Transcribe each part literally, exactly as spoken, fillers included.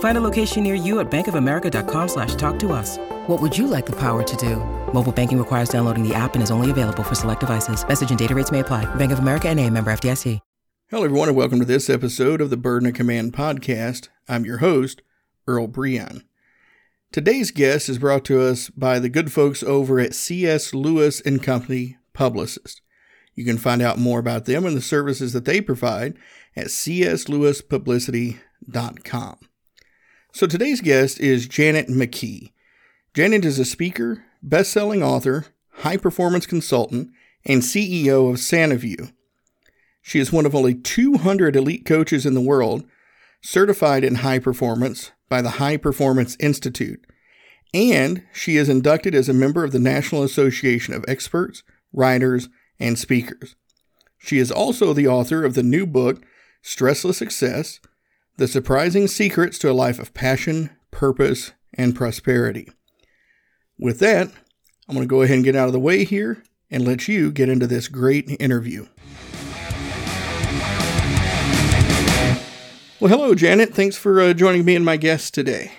Find a location near you at bankofamerica.com slash talk to us. What would you like the power to do? Mobile banking requires downloading the app and is only available for select devices. Message and data rates may apply. Bank of America N A, member F D I C. Hello, everyone, and welcome to this episode of the Burden of Command podcast. I'm your host, Earl Brian. Today's guest is brought to us by the good folks over at C S. Lewis and Company, Publicist. You can find out more about them and the services that they provide at c s lewis publicity dot com. So today's guest is Janet McKee. Janet is a speaker, best-selling author, high-performance consultant, and C E O of SanaView. She is one of only two hundred elite coaches in the world, certified in high performance by the High Performance Institute, and she is inducted as a member of the National Association of Experts, Writers, and Speakers. She is also the author of the new book, Stressless Success: The Surprising Secrets to a Life of Passion, Purpose, and Prosperity. With that, I'm going to go ahead and get out of the way here and let you get into this great interview. Well, hello, Janet. Thanks for uh, joining me and my guest today.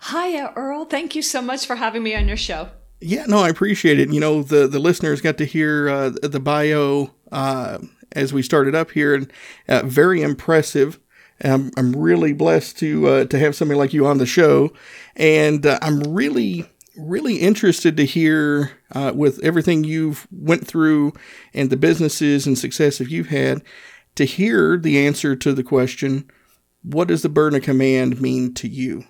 Hi, Earl. Thank you so much for having me on your show. Yeah, no, I appreciate it. You know, the, the listeners got to hear uh, the bio uh, as we started up here, and uh, very impressive. I'm, I'm really blessed to uh, to have somebody like you on the show, and uh, I'm really, really interested to hear uh, with everything you've went through and the businesses and success that you've had, to hear the answer to the question, what does the burden of command mean to you?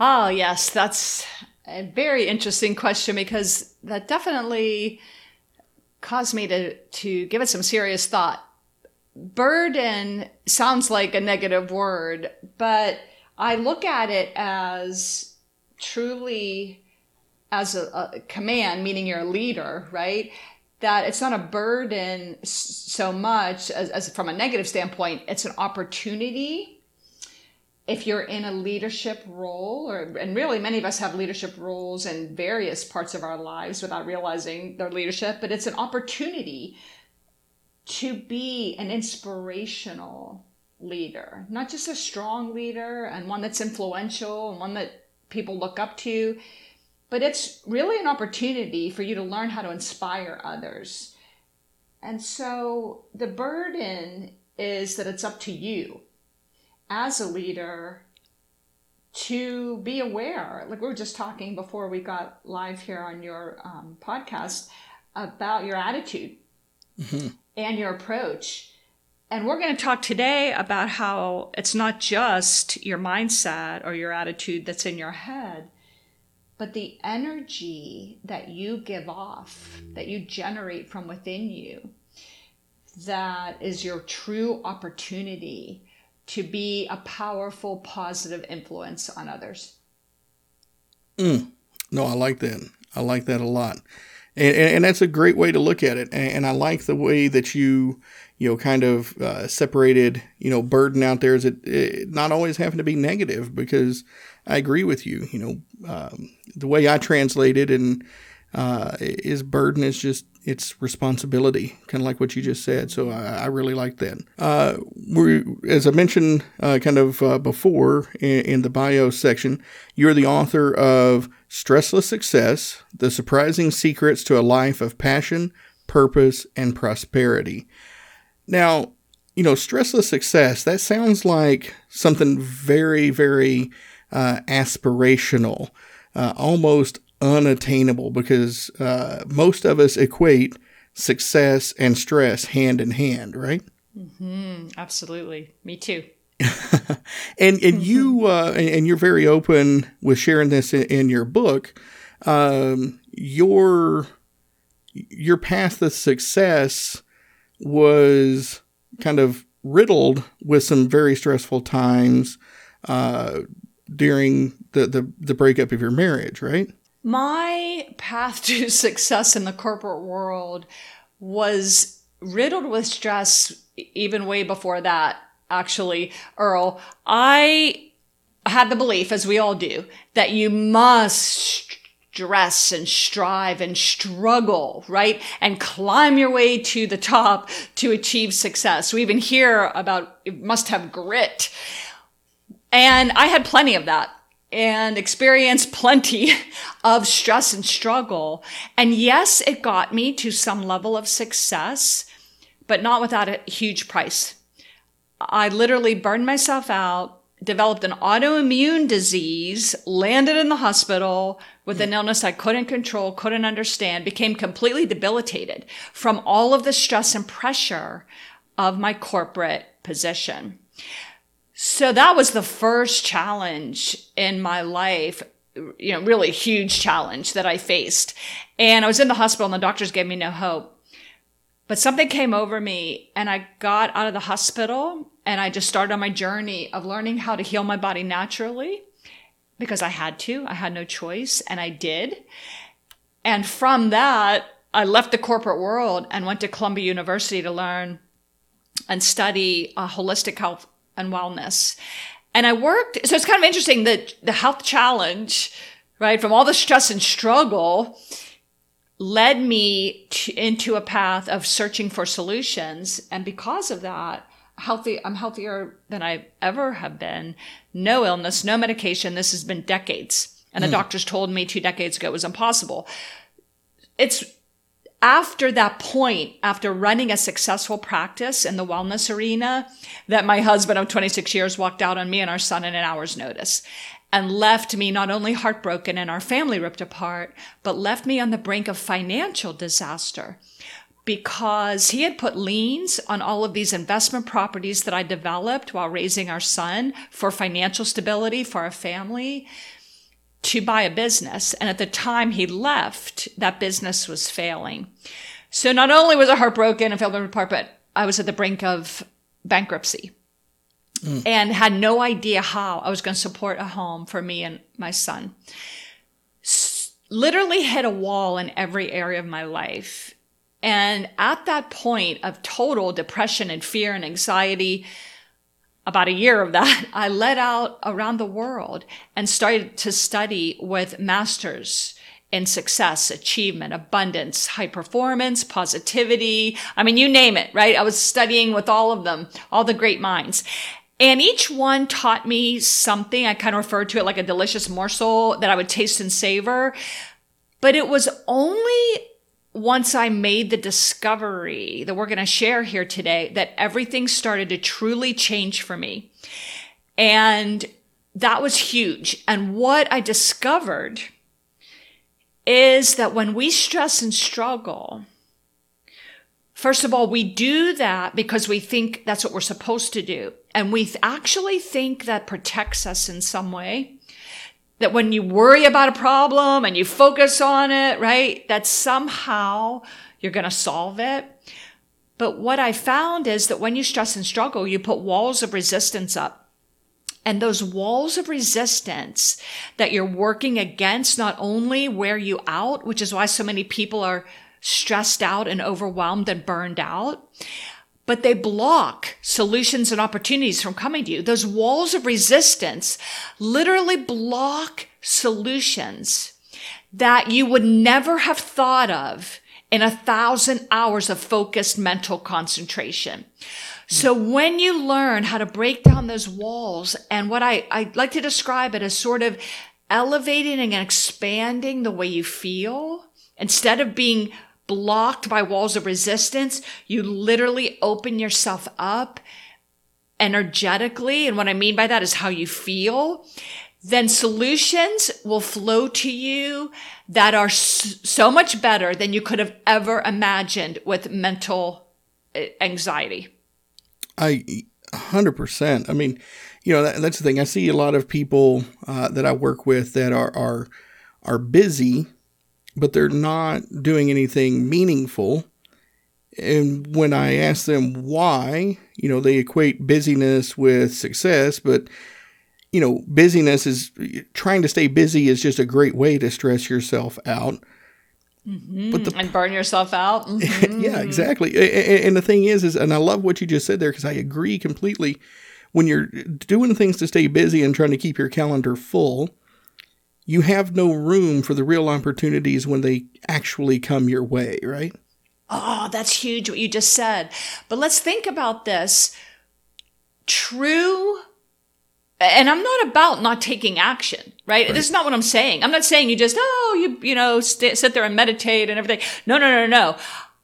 Oh, yes, that's a very interesting question, because that definitely caused me to, to give it some serious thought. Burden sounds like a negative word, but I look at it as truly as a, a command, meaning you're a leader, right? That it's not a burden so much as, as from a negative standpoint, it's an opportunity. If you're in a leadership role, or, and really many of us have leadership roles in various parts of our lives without realizing their leadership, but it's an opportunity to be an inspirational leader, not just a strong leader and one that's influential and one that people look up to, but it's really an opportunity for you to learn how to inspire others. And so the burden is that it's up to you as a leader to be aware. Like we were just talking before we got live here on your um, podcast about your attitude mm-hmm. and your approach. And we're going to talk today about how it's not just your mindset or your attitude that's in your head, but the energy that you give off, that you generate from within you, that is your true opportunity to be a powerful, positive influence on others. Mm. No, I like that. I like that a lot. And, and, and that's a great way to look at it. And, and I like the way that you, you know, kind of uh, separated, you know, burden out there. Is it, it not always having to be negative, because I agree with you. You know, um, the way I translate it and uh, is burden is just it's responsibility, kind of like what you just said. So I, I really like that. Uh, we, as I mentioned, uh, kind of uh, before in, in the bio section, you're the author of Stressless Success: The Surprising Secrets to a Life of Passion, Purpose, and Prosperity. Now, you know, stressless success, that sounds like something very, very Uh, aspirational, uh, almost unattainable, because uh, most of us equate success and stress hand in hand, right? Mm-hmm. Absolutely. Me too. and and you uh, and you're very open with sharing this in, in your book. Um, your your path to success was kind of riddled with some very stressful times uh, during the, the the breakup of your marriage, right? My path to success in the corporate world was riddled with stress even way before that. Actually, Earl, I had the belief, as we all do, that you must stress and strive and struggle, right? And climb your way to the top to achieve success. We even hear about it must have grit. And I had plenty of that and experienced plenty of stress and struggle. And yes, it got me to some level of success, but not without a huge price. I literally burned myself out, developed an autoimmune disease, landed in the hospital with an illness I couldn't control, couldn't understand, became completely debilitated from all of the stress and pressure of my corporate position. So that was the first challenge in my life, you know, really huge challenge that I faced. And I was in the hospital and the doctors gave me no hope. But something came over me and I got out of the hospital and I just started on my journey of learning how to heal my body naturally because I had to. I had no choice and I did. And from that, I left the corporate world and went to Columbia University to learn and study uh, holistic health and wellness. And I worked, so it's kind of interesting that the health challenge, right, from all the stress and struggle led me to, into a path of searching for solutions. And because of that, healthy, I'm healthier than I ever have been. No illness, no medication. This has been decades. And mm. the doctors told me two decades ago it was impossible. It's after that point, after running a successful practice in the wellness arena, that my husband of twenty-six years walked out on me and our son in an hour's notice. And left me not only heartbroken and our family ripped apart, but left me on the brink of financial disaster because he had put liens on all of these investment properties that I developed while raising our son for financial stability for our family to buy a business. And at the time he left, that business was failing. So not only was I heartbroken and family ripped apart, but I was at the brink of bankruptcy. Mm. And had no idea how I was going to support a home for me and my son. S- literally hit a wall in every area of my life. And at that point of total depression and fear and anxiety, about a year of that, I led out around the world and started to study with masters in success, achievement, abundance, high performance, positivity. I mean, you name it, right? I was studying with all of them, all the great minds. And each one taught me something. I kind of referred to it like a delicious morsel that I would taste and savor. But it was only once I made the discovery that we're going to share here today that everything started to truly change for me. And that was huge. And what I discovered is that when we stress and struggle, first of all, we do that because we think that's what we're supposed to do. And we th- actually think that protects us in some way. That when you worry about a problem and you focus on it, right, that somehow you're going to solve it. But what I found is that when you stress and struggle, you put walls of resistance up. And those walls of resistance that you're working against not only wear you out, which is why so many people are stressed out and overwhelmed and burned out, but they block solutions and opportunities from coming to you. Those walls of resistance literally block solutions that you would never have thought of in a thousand hours of focused mental concentration. So when you learn how to break down those walls, and what I, I like to describe it as sort of elevating and expanding the way you feel, instead of being blocked by walls of resistance, you literally open yourself up energetically. And what I mean by that is how you feel. then solutions will flow to you that are so much better than you could have ever imagined with mental anxiety. I one hundred percent. I mean, you know, that, that's the thing. I see a lot of people uh, that I work with that are are are busy, but they're not doing anything meaningful. And when I ask them why, you know, they equate busyness with success, but you know, busyness is trying to stay busy is just a great way to stress yourself out. Mm-hmm. But the, and burn yourself out. Mm-hmm. Yeah, exactly. And the thing is, is, and I love what you just said there because I agree completely. When you're doing things to stay busy and trying to keep your calendar full, you have no room for the real opportunities when they actually come your way, right? Oh, that's huge what you just said. But let's think about this. True. And I'm not about not taking action, right? right? This is not what I'm saying. I'm not saying you just, oh, you you know, st- sit there and meditate and everything. No, no, no, no.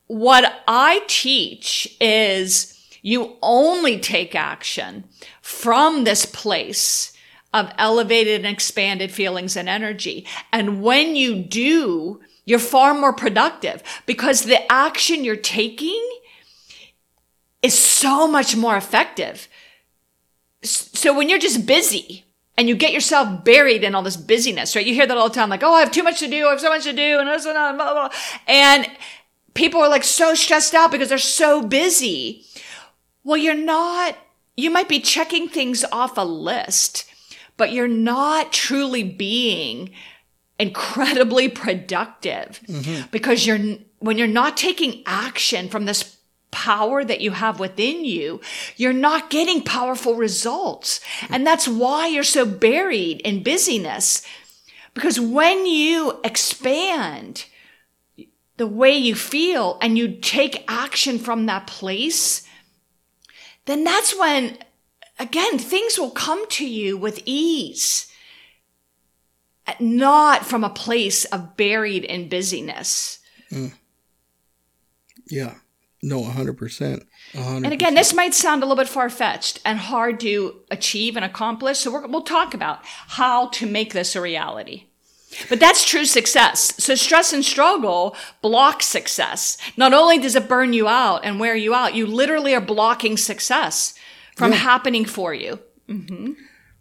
What I teach is you only take action from this place of elevated and expanded feelings and energy. And when you do, you're far more productive because the action you're taking is so much more effective. So when you're just busy and you get yourself buried in all this busyness, right? You hear that all the time, like, oh, I have too much to do. I have so much to do. And, this and, that, blah, blah, blah. And people are like so stressed out because they're so busy. Well, you're not, you might be checking things off a list, but you're not truly being incredibly productive mm-hmm. because you're, when you're not taking action from this power that you have within you, you're not getting powerful results. And that's why you're so buried in busyness. Because when you expand the way you feel and you take action from that place, then that's when, again, things will come to you with ease, not from a place of buried in busyness. Mm. Yeah. No, one hundred percent. one hundred percent. And again, this might sound a little bit far-fetched and hard to achieve and accomplish. So we're, we'll talk about how to make this a reality. But that's true success. So stress and struggle block success. Not only does it burn you out and wear you out, you literally are blocking success from yeah. happening for you. Mm-hmm.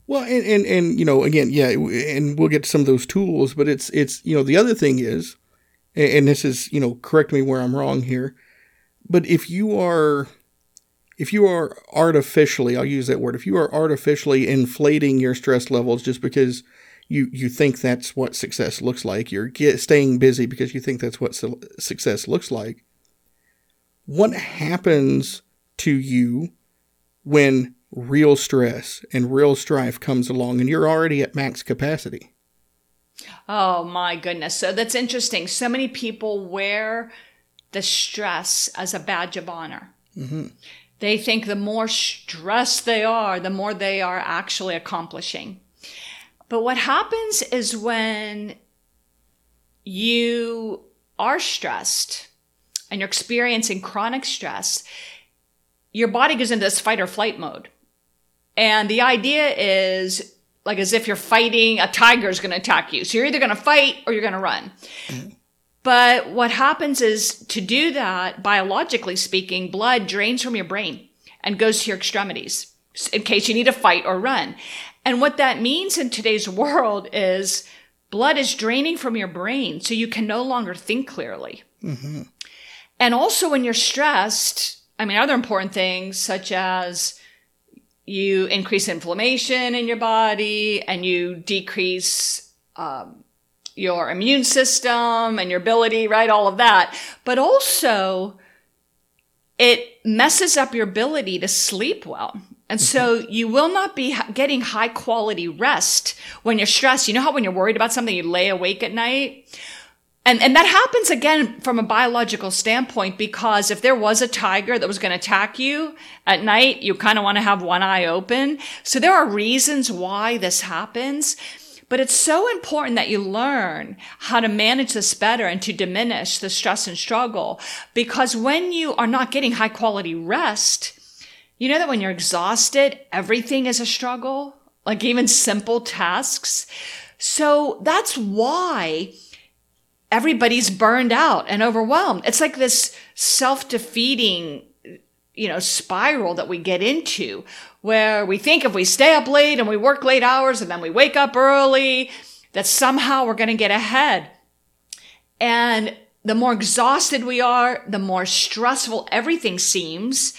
Well, and, and, and, you know, again, yeah, and we'll get to some of those tools, but it's, it's you know, the other thing is, and this is, you know, correct me where I'm wrong here, but if you are, if you are artificially, I'll use that word, if you are artificially inflating your stress levels just because you, you think that's what success looks like, you're get, staying busy because you think that's what su- success looks like, what happens to you when real stress and real strife comes along and you're already at max capacity? Oh, my goodness. So that's interesting. So many people wear the stress as a badge of honor. Mm-hmm. They think the more stressed they are, the more they are actually accomplishing. But what happens is when you are stressed and you're experiencing chronic stress, your body goes into this fight or flight mode. And the idea is like as if you're fighting, a tiger is going to attack you. So you're either going to fight or you're going to run. Mm-hmm. But what happens is to do that, biologically speaking, blood drains from your brain and goes to your extremities in case you need to fight or run. And what that means in today's world is blood is draining from your brain, so you can no longer think clearly. Mm-hmm. And also when you're stressed, I mean, other important things such as you increase inflammation in your body and you decrease um your immune system and your ability, right? All of that. But also it messes up your ability to sleep well. And so you will not be getting high quality rest when you're stressed. You know how when you're worried about something, you lay awake at night? And, and that happens again from a biological standpoint, because if there was a tiger that was going to attack you at night, you kind of want to have one eye open. So there are reasons why this happens. But it's so important that you learn how to manage this better and to diminish the stress and struggle, because when you are not getting high quality rest, you know that when you're exhausted, everything is a struggle. like even simple tasks. So that's why everybody's burned out and overwhelmed. It's like this self-defeating, you know, spiral that we get into where we think if we stay up late and we work late hours and then we wake up early, that somehow we're going to get ahead. And the more exhausted we are, the more stressful everything seems.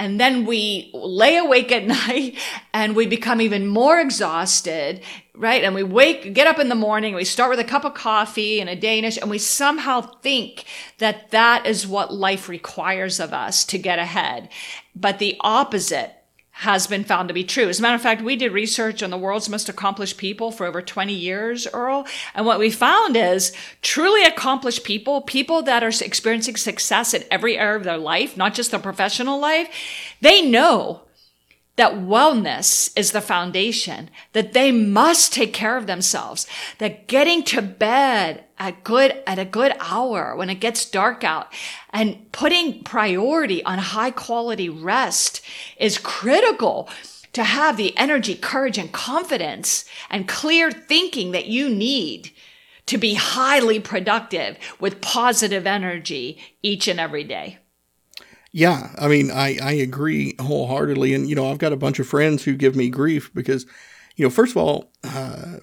And then we lay awake at night and we become even more exhausted, right? And we wake, get up in the morning, we start with a cup of coffee and a Danish, and we somehow think that that is what life requires of us to get ahead. But the opposite has been found to be true. As a matter of fact, we did research on the world's most accomplished people for over twenty years, Earl. And what we found is truly accomplished people, people that are experiencing success in every area of their life, not just their professional life, they know that wellness is the foundation, that they must take care of themselves, that getting to bed at good, at a good hour when it gets dark out and putting priority on high quality rest is critical to have the energy, courage, and confidence and clear thinking that you need to be highly productive with positive energy each and every day. Yeah, I mean, I, I agree wholeheartedly. And, you know, I've got a bunch of friends who give me grief because, you know, first of all, uh,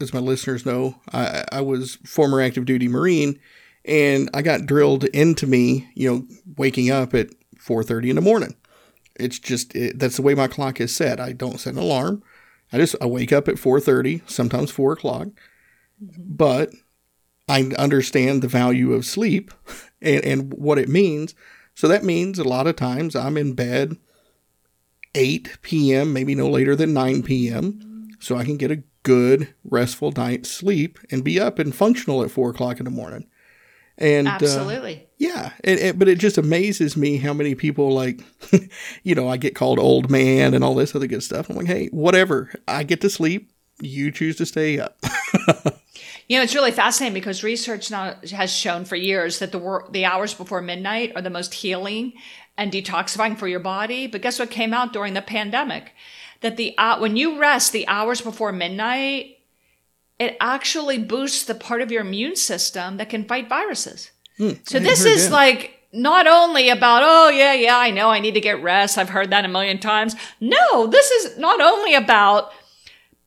as my listeners know, I, I was former active duty Marine, and I got drilled into me, you know, waking up at four thirty in the morning. It's just, it, that's the way my clock is set. I don't set an alarm. I just, I wake up at four thirty, sometimes four o'clock, but I understand the value of sleep and, and what it means. So that means a lot of times I'm in bed eight p.m., maybe no later than nine p.m., so I can get a good, restful night's sleep and be up and functional at four o'clock in the morning. And absolutely. Uh, yeah. And, and, but it just amazes me how many people, like, you know, I get called old man and all this other good stuff. I'm like, hey, whatever. I get to sleep. You choose to stay up. You know, it's really fascinating because research now has shown for years that the wor- the hours before midnight are the most healing and detoxifying for your body. But guess what came out during the pandemic? That the uh, when you rest the hours before midnight, it actually boosts the part of your immune system that can fight viruses. Mm, so I this is that. like not only about, oh, yeah, yeah, I know I need to get rest. I've heard that a million times. No, this is not only about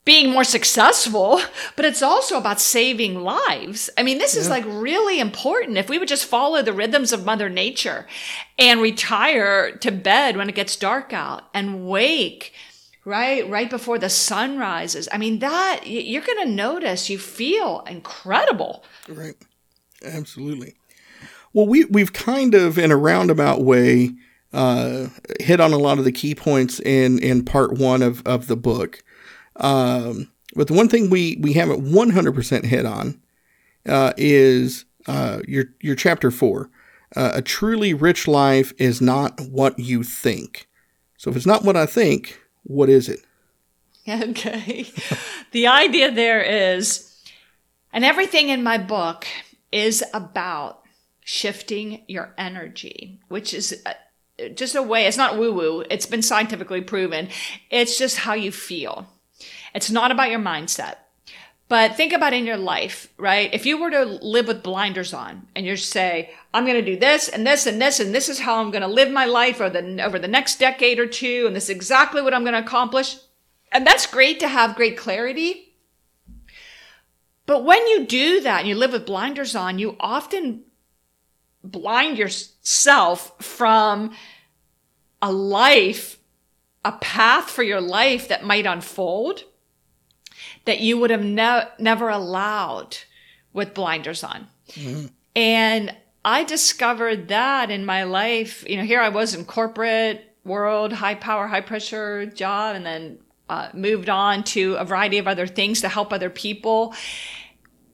being more successful, but it's also about saving lives. I mean, this yeah. is like really important. If we would just follow the rhythms of Mother Nature and retire to bed when it gets dark out and wake, right, right before the sun rises. I mean, that you're going to notice you feel incredible. Right. Absolutely. Well, we, we've kind of in a roundabout way uh, hit on a lot of the key points in, in part one of, of the book. Um, but the one thing we, we haven't one hundred percent hit on, uh, is, uh, your, your chapter four, uh, a truly rich life is not what you think. So if it's not what I think, what is it? Okay. The idea there is, and everything in my book is about shifting your energy, which is just a way, it's not woo woo. It's been scientifically proven. It's just how you feel. It's not about your mindset, but think about in your life, right? If you were to live with blinders on and you say, I'm going to do this and this and this, and this is how I'm going to live my life over the, over the next decade or two. And this is exactly what I'm going to accomplish. And that's great to have great clarity. But when you do that and you live with blinders on, you often blind yourself from a life, a path for your life that might unfold that you would have ne- never allowed with blinders on. Mm-hmm. And I discovered that in my life, you know, here I was in corporate world, high power, high pressure job, and then uh, moved on to a variety of other things to help other people.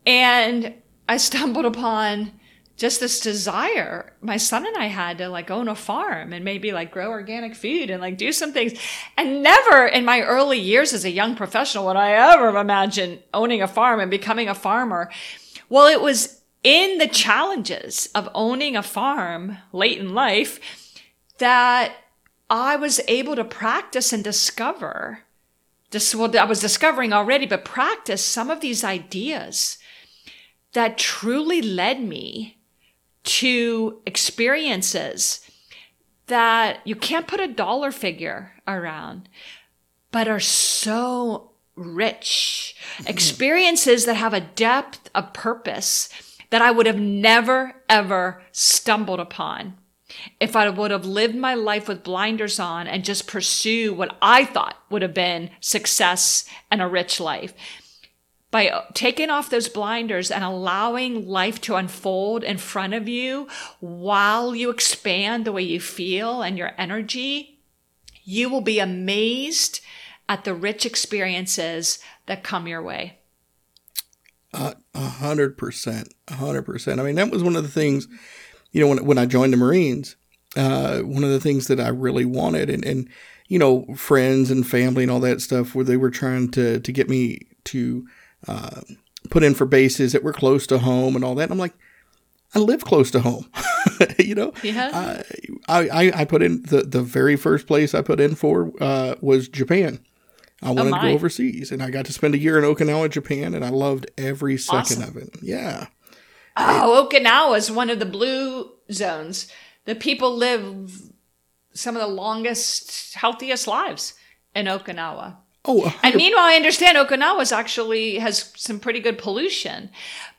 And I stumbled upon just this desire my son and I had to like own a farm and maybe like grow organic food and like do some things. And never in my early years as a young professional would I ever imagine owning a farm and becoming a farmer. Well, it was in the challenges of owning a farm late in life that I was able to practice and discover this, well, I was discovering already, but practice some of these ideas that truly led me to experiences that you can't put a dollar figure around, but are so rich. Mm-hmm. Experiences that have a depth of purpose that I would have never, ever stumbled upon if I would have lived my life with blinders on and just pursue what I thought would have been success and a rich life. By taking off those blinders and allowing life to unfold in front of you while you expand the way you feel and your energy, you will be amazed at the rich experiences that come your way. A hundred percent, a hundred percent. I mean, that was one of the things, you know, when when I joined the Marines, uh, one of the things that I really wanted, and, and you know, friends and family and all that stuff, where they were trying to to get me to uh, put in for bases that were close to home and all that. And I'm like, I live close to home, you know. Yeah. I, I I put in the the very first place I put in for uh, was Japan. I wanted oh to go overseas, and I got to spend a year in Okinawa, Japan, and I loved every second awesome. of it. Yeah. Oh, it, Okinawa is one of the blue zones. The people live some of the longest, healthiest lives in Okinawa. Oh, one hundred percent. And meanwhile, I understand Okinawa's actually has some pretty good pollution.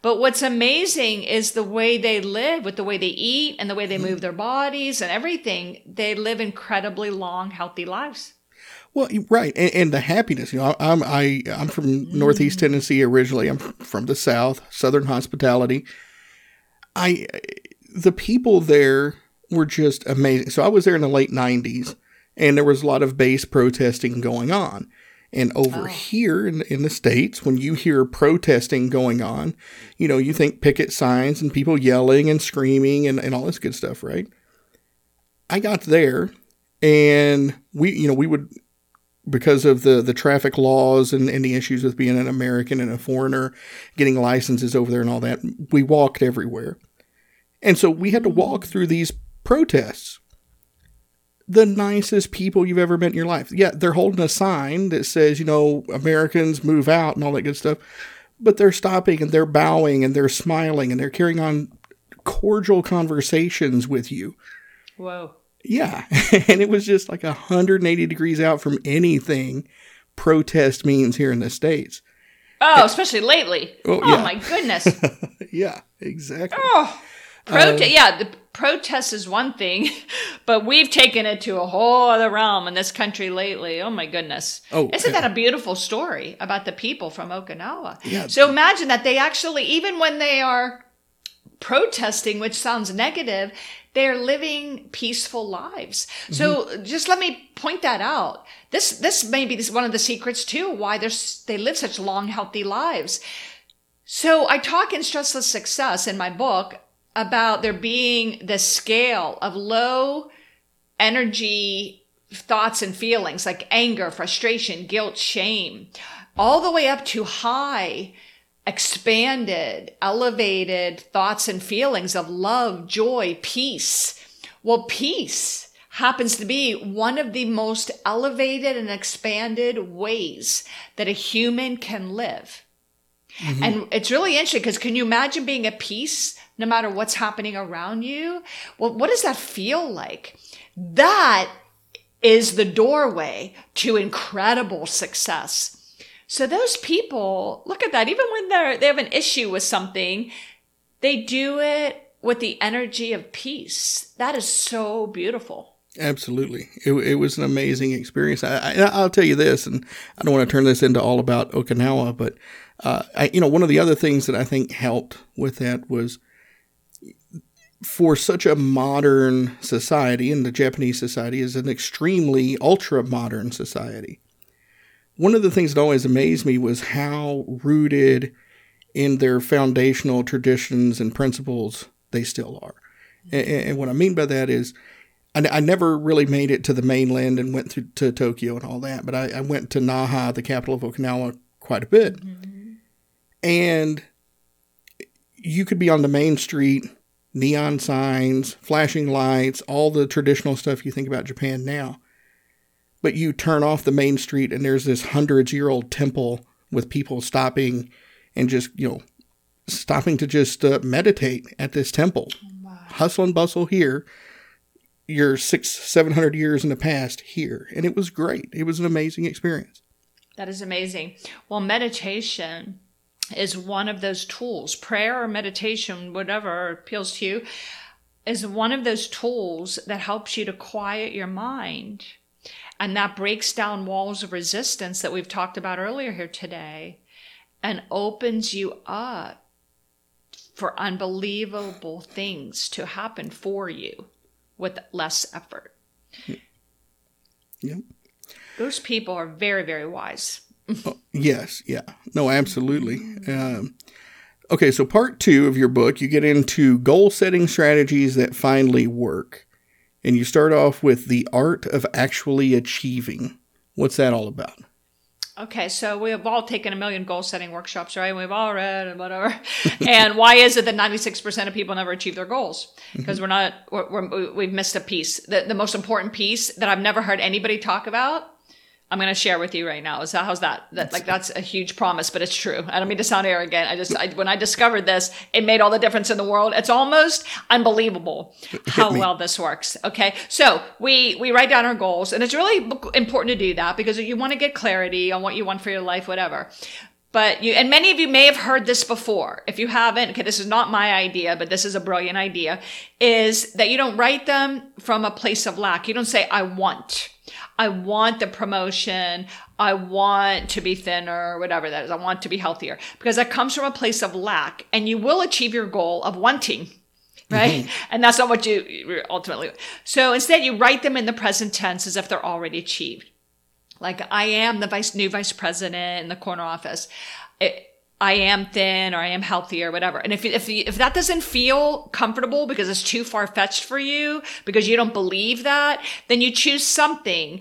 But what's amazing is the way they live, with the way they eat and the way they mm-hmm. move their bodies and everything. They live incredibly long, healthy lives. Well, right, and, and the happiness. You know, I, I'm I I'm from Northeast Tennessee originally. I'm from the South, Southern hospitality. I the people there were just amazing. So I was there in the late nineties, and there was a lot of base protesting going on. And over oh. here in in the States, when you hear protesting going on, you know, you think picket signs and people yelling and screaming and, and all this good stuff, right? I got there, and we you know we would. Because of the, the traffic laws and, and the issues with being an American and a foreigner, getting licenses over there and all that, we walked everywhere. And so we had to walk through these protests. The nicest people you've ever met in your life. Yeah, they're holding a sign that says, you know, Americans move out and all that good stuff. But they're stopping and they're bowing and they're smiling and they're carrying on cordial conversations with you. Whoa. Yeah, and it was just like one hundred eighty degrees out from anything protest means here in the States. Oh, and, especially lately. Well, oh, yeah. My goodness. Yeah, exactly. Oh, prote- uh, yeah, the protest is one thing, but we've taken it to a whole other realm in this country lately. Oh, my goodness. Oh, Isn't uh, that a beautiful story about the people from Okinawa? Yeah. So imagine that they actually, even when they are protesting, which sounds negative, they're living peaceful lives. So mm-hmm. just let me point that out. This this may be one of the secrets too, why they live such long, healthy lives. So I talk in Stressless Success in my book about there being the scale of low energy thoughts and feelings like anger, frustration, guilt, shame, all the way up to high expanded, elevated thoughts and feelings of love, joy, peace. Well, peace happens to be one of the most elevated and expanded ways that a human can live. Mm-hmm. And it's really interesting because can you imagine being at peace no matter what's happening around you? Well, what does that feel like? That is the doorway to incredible success. So those people, look at that. Even when they're, they have an issue with something, they do it with the energy of peace. That is so beautiful. Absolutely. It, it was an amazing experience. I, I, I'll tell you this, and I don't want to turn this into all about Okinawa, but, uh, I, you know, one of the other things that I think helped with that was for such a modern society, and the Japanese society is an extremely ultra-modern society. One of the things that always amazed me was how rooted in their foundational traditions and principles they still are. And, and what I mean by that is I, I never really made it to the mainland and went to, to Tokyo and all that, but I, I went to Naha, the capital of Okinawa, quite a bit. Mm-hmm. And you could be on the main street, neon signs, flashing lights, all the traditional stuff you think about Japan now. But you turn off the main street and there's this hundreds-year-old temple with people stopping and just, you know, stopping to just uh, meditate at this temple. Wow. Hustle and bustle here. You're six, seven hundred years in the past here. And it was great. It was an amazing experience. That is amazing. Well, meditation is one of those tools. Prayer or meditation, whatever appeals to you, is one of those tools that helps you to quiet your mind. And that breaks down walls of resistance that we've talked about earlier here today and opens you up for unbelievable things to happen for you with less effort. Yep. Yeah. Those people are very, very wise. Oh, yes. Yeah. No, absolutely. Um, okay. So part two of your book, you get into goal setting strategies that finally work. And you start off with the art of actually achieving. What's that all about? Okay, so we have all taken a million goal-setting workshops, right? We've all read and whatever. And why is it that ninety-six percent of people never achieve their goals? Because mm-hmm. we're not, we're, we're, we've missed a piece. The, the most important piece that I've never heard anybody talk about, I'm going to share with you right now. Is that, how's that? That like, that's a huge promise, but it's true. I don't mean to sound arrogant. I just, I, when I discovered this, it made all the difference in the world. It's almost unbelievable how well this works. Okay. So we, we write down our goals, and it's really important to do that because you want to get clarity on what you want for your life, whatever. But you, and many of you may have heard this before. If you haven't, okay, this is not my idea, but this is a brilliant idea, is that you don't write them from a place of lack. You don't say, I want. I want the promotion. I want to be thinner, whatever that is. I want to be healthier, because that comes from a place of lack, and you will achieve your goal of wanting, right? Mm-hmm. And that's not what you ultimately. So instead you write them in the present tense as if they're already achieved. Like, I am the vice, new vice president in the corner office. It, I am thin, or I am healthy, or whatever. And if, if, if that doesn't feel comfortable because it's too far-fetched for you, because you don't believe that, then you choose something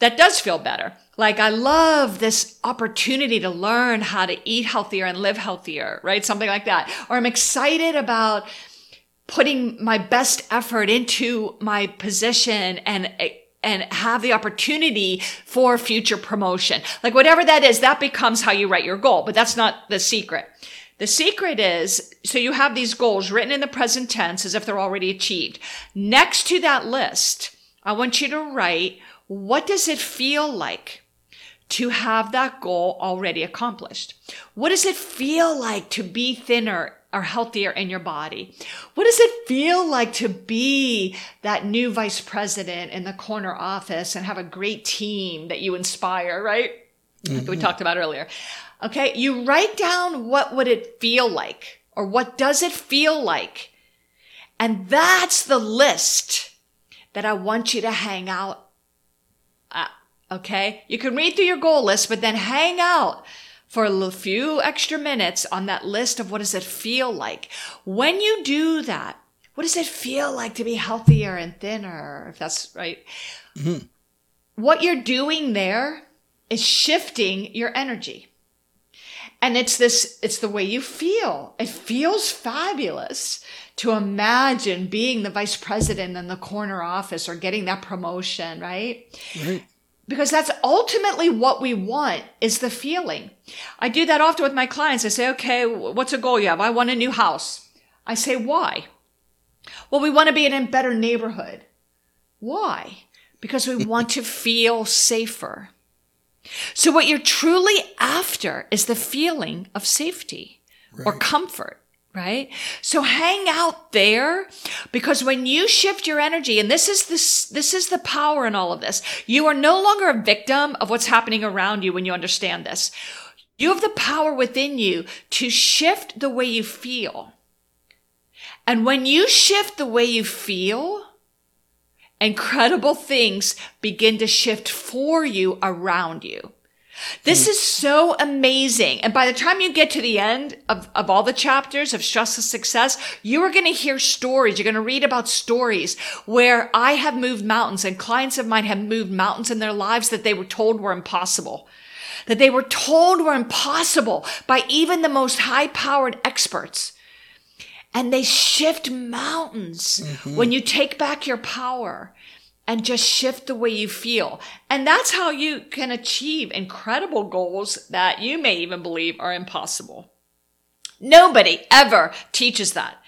that does feel better. Like, I love this opportunity to learn how to eat healthier and live healthier, right? Something like that. Or I'm excited about putting my best effort into my position and and have the opportunity for future promotion. Like, whatever that is, that becomes how you write your goal, but that's not the secret. The secret is, so you have these goals written in the present tense as if they're already achieved. Next to that list, I want you to write, what does it feel like to have that goal already accomplished? What does it feel like to be thinner or healthier in your body? What does it feel like to be that new vice president in the corner office and have a great team that you inspire, right? Mm-hmm. Like we talked about earlier. Okay, you write down what would it feel like, or what does it feel like? And that's the list that I want you to hang out at, okay? You can read through your goal list, but then hang out for a few extra minutes on that list of what does it feel like. When you do that, what does it feel like to be healthier and thinner, if that's right? Mm-hmm. What you're doing there is shifting your energy. And it's this, it's the way you feel. It feels fabulous to imagine being the vice president in the corner office or getting that promotion, right? Right. Because that's ultimately what we want, is the feeling. I do that often with my clients. I say, okay, what's a goal you have? I want a new house. I say, why? Well, we want to be in a better neighborhood. Why? Because we want to feel safer. So what you're truly after is the feeling of safety, right, or comfort. Right? So hang out there, because when you shift your energy, and this is this, this is the power in all of this. You are no longer a victim of what's happening around you when you understand this. You have the power within you to shift the way you feel. And when you shift the way you feel, incredible things begin to shift for you around you. This is so amazing. And by the time you get to the end of, of all the chapters of Stressless Success, you are going to hear stories. You're going to read about stories where I have moved mountains, and clients of mine have moved mountains in their lives that they were told were impossible, that they were told were impossible by even the most high-powered experts. And they shift mountains mm-hmm. when you take back your power and just shift the way you feel. And that's how you can achieve incredible goals that you may even believe are impossible. Nobody ever teaches that.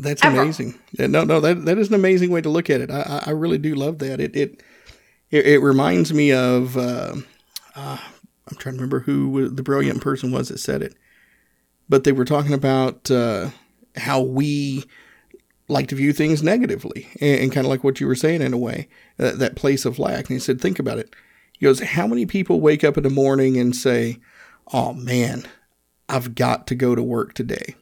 That's ever. Amazing. Yeah, no, no, that, that is an amazing way to look at it. I, I really do love that. It it it, it reminds me of, uh, uh, I'm trying to remember who the brilliant person was that said it, but they were talking about uh, how we like to view things negatively and, and kind of like what you were saying in a way, uh, that place of lack. And he said, think about it. He goes, how many people wake up in the morning and say, oh man, I've got to go to work today.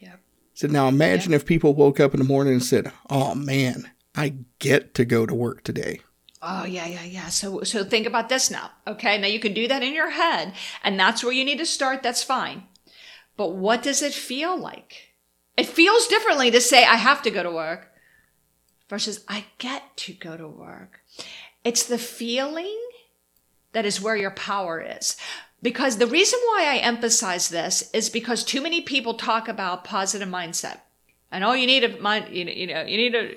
Yeah. So now imagine yeah. if people woke up in the morning and said, oh man, I get to go to work today. Oh, yeah, yeah, yeah. So so think about this now. Okay, now you can do that in your head, and that's where you need to start. That's fine. But what does it feel like? It feels differently to say, I have to go to work versus I get to go to work. It's the feeling that is where your power is. Because the reason why I emphasize this is because too many people talk about positive mindset. And oh, you need a mind, you know, you need a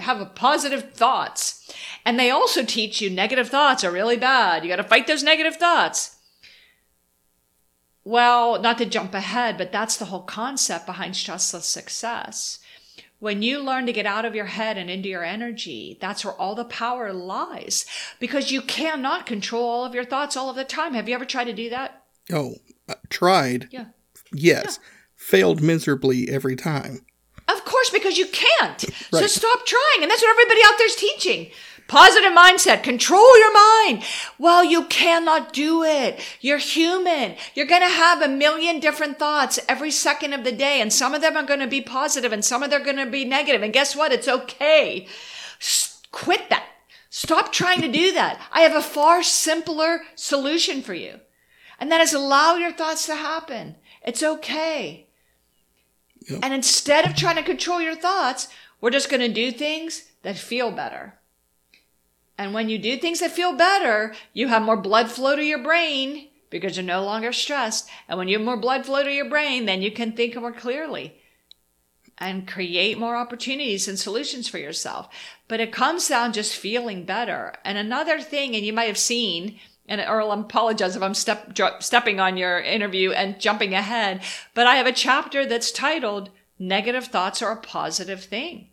have a positive thoughts. And they also teach you negative thoughts are really bad. You got to fight those negative thoughts. Well, not to jump ahead, but that's the whole concept behind stressless success. When you learn to get out of your head and into your energy, that's where all the power lies, because you cannot control all of your thoughts all of the time. Have you ever tried to do that? Oh, uh, tried. Yeah. Yes. Yeah. Failed miserably every time. Of course, because you can't. Right. So stop trying. And that's what everybody out there is teaching. Positive mindset. Control your mind. Well, you cannot do it. You're human. You're going to have a million different thoughts every second of the day. And some of them are going to be positive and some of them are going to be negative. And guess what? It's okay. S- quit that. Stop trying to do that. I have a far simpler solution for you. And that is allow your thoughts to happen. It's okay. Yep. And instead of trying to control your thoughts, we're just going to do things that feel better. And when you do things that feel better, you have more blood flow to your brain because you're no longer stressed. And when you have more blood flow to your brain, then you can think more clearly and create more opportunities and solutions for yourself. But it comes down just feeling better. And another thing, and you might have seen, and Earl, I apologize if I'm step, dr- stepping on your interview and jumping ahead, but I have a chapter that's titled Negative Thoughts Are a Positive Thing.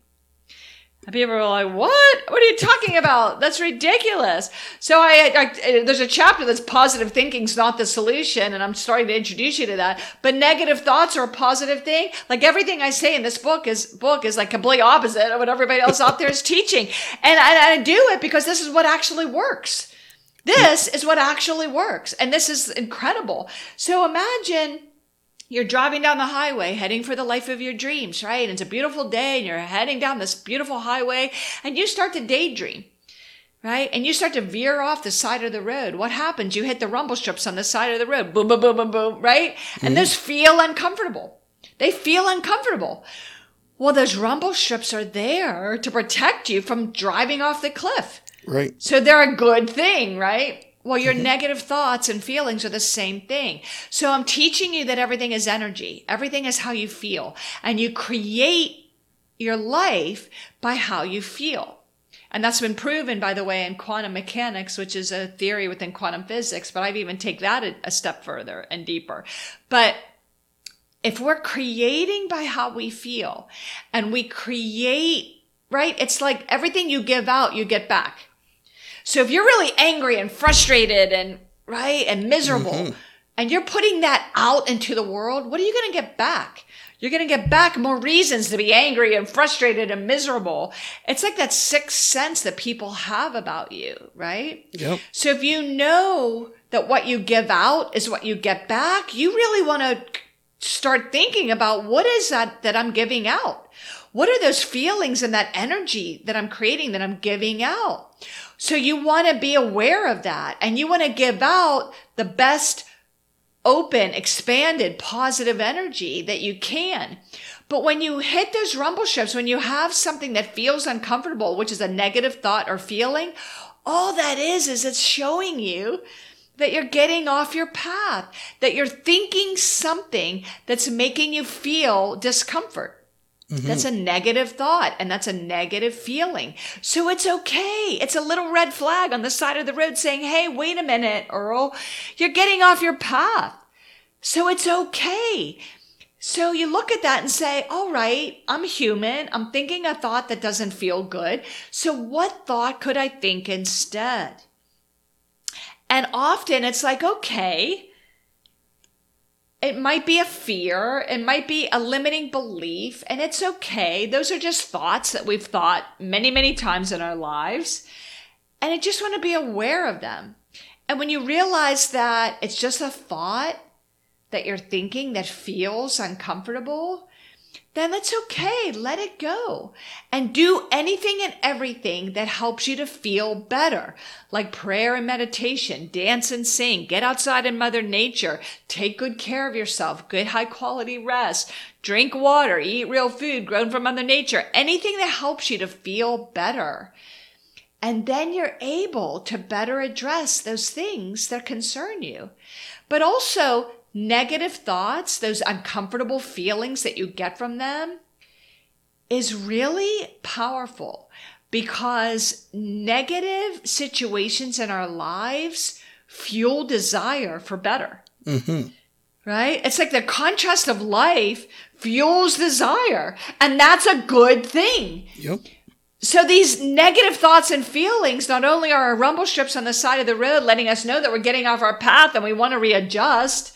And people are like, what? What are you talking about? That's ridiculous. So I, I, there's a chapter that's positive thinking's not the solution. And I'm starting to introduce you to that. But negative thoughts are a positive thing. Like everything I say in this book is book is like completely opposite of what everybody else out there is teaching. And I, and I do it because this is what actually works. This is what actually works. And this is incredible. So imagine you're driving down the highway heading for the life of your dreams, right? And it's a beautiful day and you're heading down this beautiful highway and you start to daydream, right? And you start to veer off the side of the road. What happens? You hit the rumble strips on the side of the road. Boom, boom, boom, boom, boom, right? Mm-hmm. And those feel uncomfortable. They feel uncomfortable. Well, those rumble strips are there to protect you from driving off the cliff. Right. So they're a good thing, right? Well, your mm-hmm. negative thoughts and feelings are the same thing. So I'm teaching you that everything is energy. Everything is how you feel. And you create your life by how you feel. And that's been proven, by the way, in quantum mechanics, which is a theory within quantum physics. But I've even taken that a, a step further and deeper. But if we're creating by how we feel and we create, right? It's like everything you give out, you get back. So if you're really angry and frustrated and, right, and miserable, mm-hmm. and you're putting that out into the world, what are you going to get back? You're going to get back more reasons to be angry and frustrated and miserable. It's like that sixth sense that people have about you, right? Yep. So if you know that what you give out is what you get back, you really want to start thinking about what is that that I'm giving out? What are those feelings and that energy that I'm creating that I'm giving out? So you want to be aware of that and you want to give out the best open, expanded, positive energy that you can. But when you hit those rumble strips, when you have something that feels uncomfortable, which is a negative thought or feeling, all that is, is it's showing you that you're getting off your path, that you're thinking something that's making you feel discomfort. Mm-hmm. That's a negative thought and that's a negative feeling. So it's okay. It's a little red flag on the side of the road saying, hey, wait a minute, Earl, you're getting off your path. So it's okay. So you look at that and say, all right, I'm human. I'm thinking a thought that doesn't feel good. So what thought could I think instead? And often it's like, okay, it might be a fear. It might be a limiting belief. And it's okay. Those are just thoughts that we've thought many, many times in our lives. And I just want to be aware of them. And when you realize that it's just a thought that you're thinking that feels uncomfortable, then that's okay. Let it go. And do anything and everything that helps you to feel better, like prayer and meditation, dance and sing, get outside in Mother Nature, take good care of yourself, good high quality rest, drink water, eat real food grown from Mother Nature, anything that helps you to feel better. And then you're able to better address those things that concern you. But also, negative thoughts, those uncomfortable feelings that you get from them, is really powerful because negative situations in our lives fuel desire for better, mm-hmm. right? It's like the contrast of life fuels desire, and that's a good thing. Yep. So these negative thoughts and feelings not only are our rumble strips on the side of the road letting us know that we're getting off our path and we want to readjust,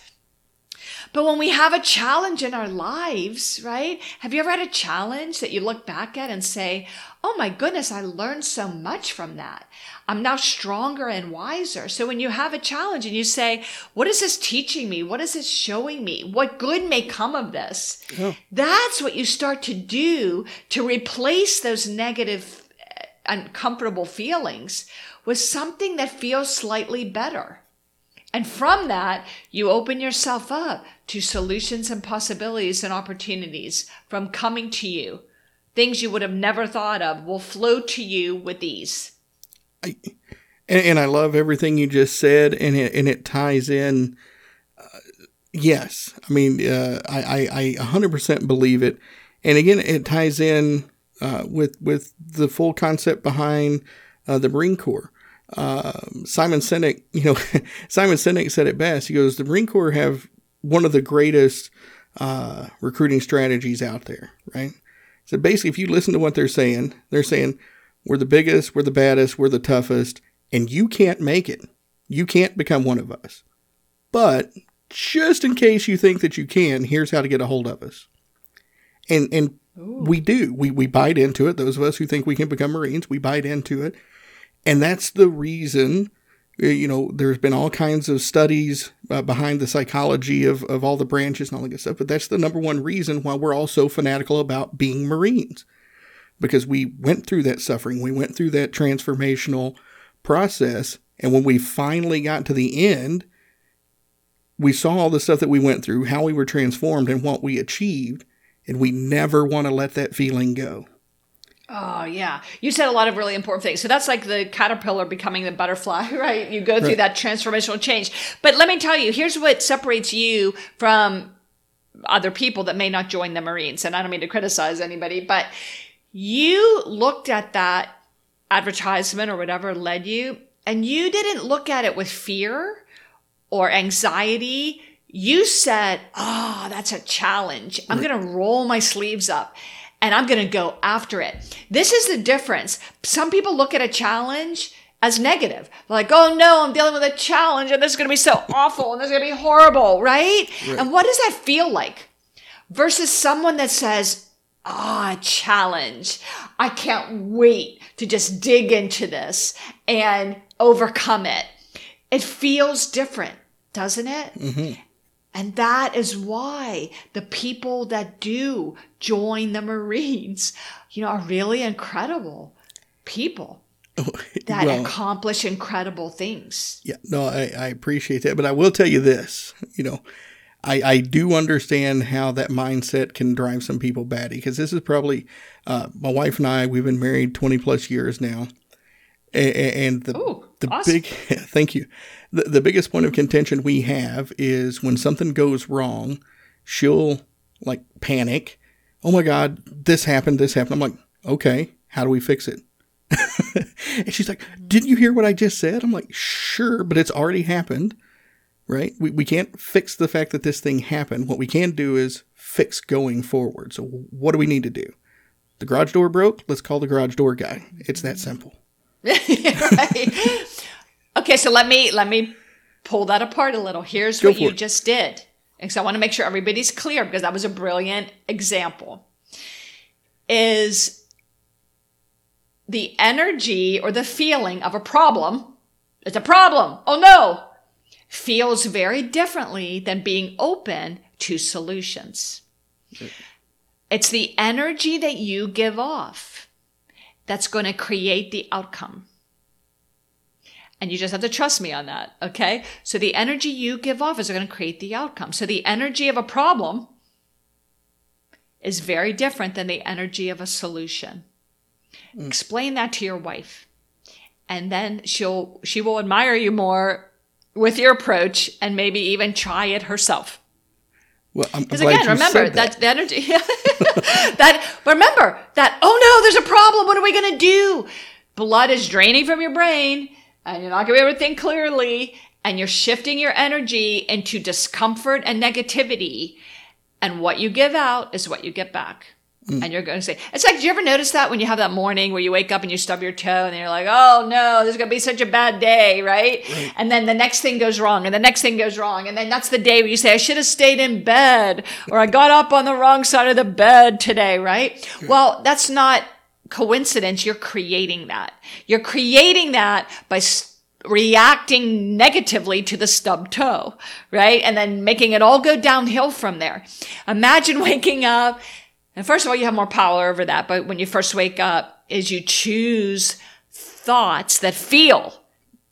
but when we have a challenge in our lives, right? Have you ever had a challenge that you look back at and say, oh my goodness, I learned so much from that. I'm now stronger and wiser. So when you have a challenge and you say, what is this teaching me? What is this showing me? What good may come of this? Yeah. That's what you start to do to replace those negative, uncomfortable feelings with something that feels slightly better. And from that, you open yourself up to solutions and possibilities and opportunities from coming to you. Things you would have never thought of will flow to you with ease. I, and, and I love everything you just said, and it, and it ties in. Uh, yes, I mean, uh, I, I, I one hundred percent believe it. And again, it ties in uh, with, with the full concept behind uh, the Marine Corps. Uh, Simon Sinek, you know, Simon Sinek said it best. He goes, the Marine Corps have one of the greatest uh, recruiting strategies out there, right? So basically, if you listen to what they're saying, they're saying, we're the biggest, we're the baddest, we're the toughest, and you can't make it. You can't become one of us. But just in case you think that you can, here's how to get a hold of us. And and Ooh. we do. We, we bite into it. Those of us who think we can become Marines, we bite into it. And that's the reason, you know, there's been all kinds of studies uh, behind the psychology of, of all the branches and all that stuff. But that's the number one reason why we're all so fanatical about being Marines, because we went through that suffering. We went through that transformational process. And when we finally got to the end, we saw all the stuff that we went through, how we were transformed and what we achieved. And we never want to let that feeling go. Oh, yeah. You said a lot of really important things. So that's like the caterpillar becoming the butterfly, right? You go through right. that transformational change. But let me tell you, here's what separates you from other people that may not join the Marines. And I don't mean to criticize anybody, but you looked at that advertisement or whatever led you, and you didn't look at it with fear or anxiety. You said, oh, that's a challenge. I'm right. going to roll my sleeves up. And I'm going to go after it. This is the difference. Some people look at a challenge as negative. Like, oh no, I'm dealing with a challenge and this is going to be so awful and this is going to be horrible, right? right? And what does that feel like? Versus someone that says, ah, oh, challenge. I can't wait to just dig into this and overcome it. It feels different, doesn't it? Mm-hmm. And that is why the people that do join the Marines, you know, are really incredible people that well, accomplish incredible things. Yeah, no, I, I appreciate that. But I will tell you this, you know, I, I do understand how that mindset can drive some people batty, because this is probably uh, my wife and I, we've been married twenty plus years now. And, and the, Ooh, the awesome. big, thank you. The, the biggest point of contention we have is when something goes wrong, she'll like panic oh my God, this happened, this happened. I'm like, okay, how do we fix it? And she's like, didn't you hear what I just said? I'm like, sure, but it's already happened, right? We we can't fix the fact that this thing happened. What we can do is fix going forward. So what do we need to do? The garage door broke. Let's call the garage door guy. It's that simple. Right. Okay, so let me let me pull that apart a little. Here's Go what you it. just did. And so I want to make sure everybody's clear, because that was a brilliant example. Is the energy or the feeling of a problem, it's a problem, oh no, feels very differently than being open to solutions. Okay. It's the energy that you give off that's going to create the outcome. And you just have to trust me on that, okay? So the energy you give off is going to create the outcome. So the energy of a problem is very different than the energy of a solution. Mm. Explain that to your wife. And then she'll she will admire you more with your approach, and maybe even try it herself. Well, I'm, I'm glad again, you remember said that. that the energy that remember that, oh no, there's a problem, what are we going to do? Blood is draining from your brain, and you're not going to be able to think clearly, and you're shifting your energy into discomfort and negativity. And what you give out is what you get back. Mm. And you're going to say, it's like, do you ever notice that when you have that morning where you wake up and you stub your toe and you're like, oh no, this is going to be such a bad day, right? Mm. And then the next thing goes wrong, and the next thing goes wrong. And then that's the day where you say, I should have stayed in bed, or I got up on the wrong side of the bed today, right? Yeah. Well, that's not coincidence. You're creating that. You're creating that by st- reacting negatively to the stubbed toe, right? And then making it all go downhill from there. Imagine waking up, and first of all, you have more power over that, but when you first wake up, is you choose thoughts that feel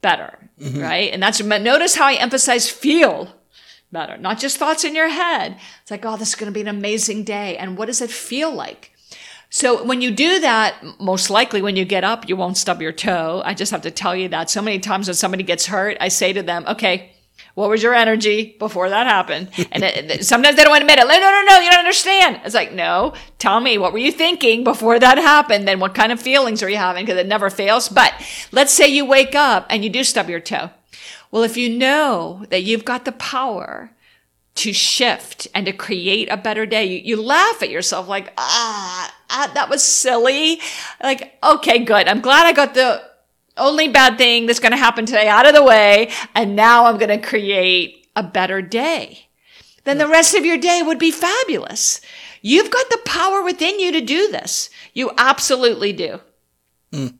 better, mm-hmm. right? And that's, notice how I emphasize feel better, not just thoughts in your head. It's like, oh, this is going to be an amazing day. And what does it feel like? So when you do that, most likely when you get up, you won't stub your toe. I just have to tell you that. So many times when somebody gets hurt, I say to them, okay, what was your energy before that happened? And it, sometimes they don't admit it. Like, no, no, no, you don't understand. It's like, no, tell me, what were you thinking before that happened? Then what kind of feelings are you having? Because it never fails. But let's say you wake up and you do stub your toe. Well, if you know that you've got the power to shift and to create a better day, you, you laugh at yourself like, ah, ah, that was silly. Like, okay, good. I'm glad I got the only bad thing that's going to happen today out of the way. And now I'm going to create a better day. Then the rest of your day would be fabulous. You've got the power within you to do this. You absolutely do. Mm.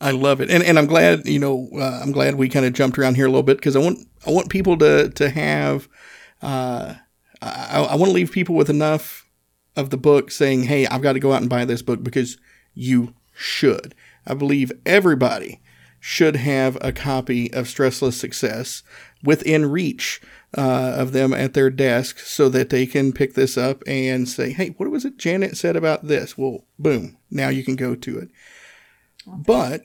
I love it. And and I'm glad, you know, uh, I'm glad we kind of jumped around here a little bit, because I want, I want people to, to have, Uh, I, I want to leave people with enough of the book saying, hey, I've got to go out and buy this book, because you should. I believe everybody should have a copy of Stressless Success within reach uh, of them at their desk, so that they can pick this up and say, hey, what was it Janet said about this? Well, boom, now you can go to it. Okay. But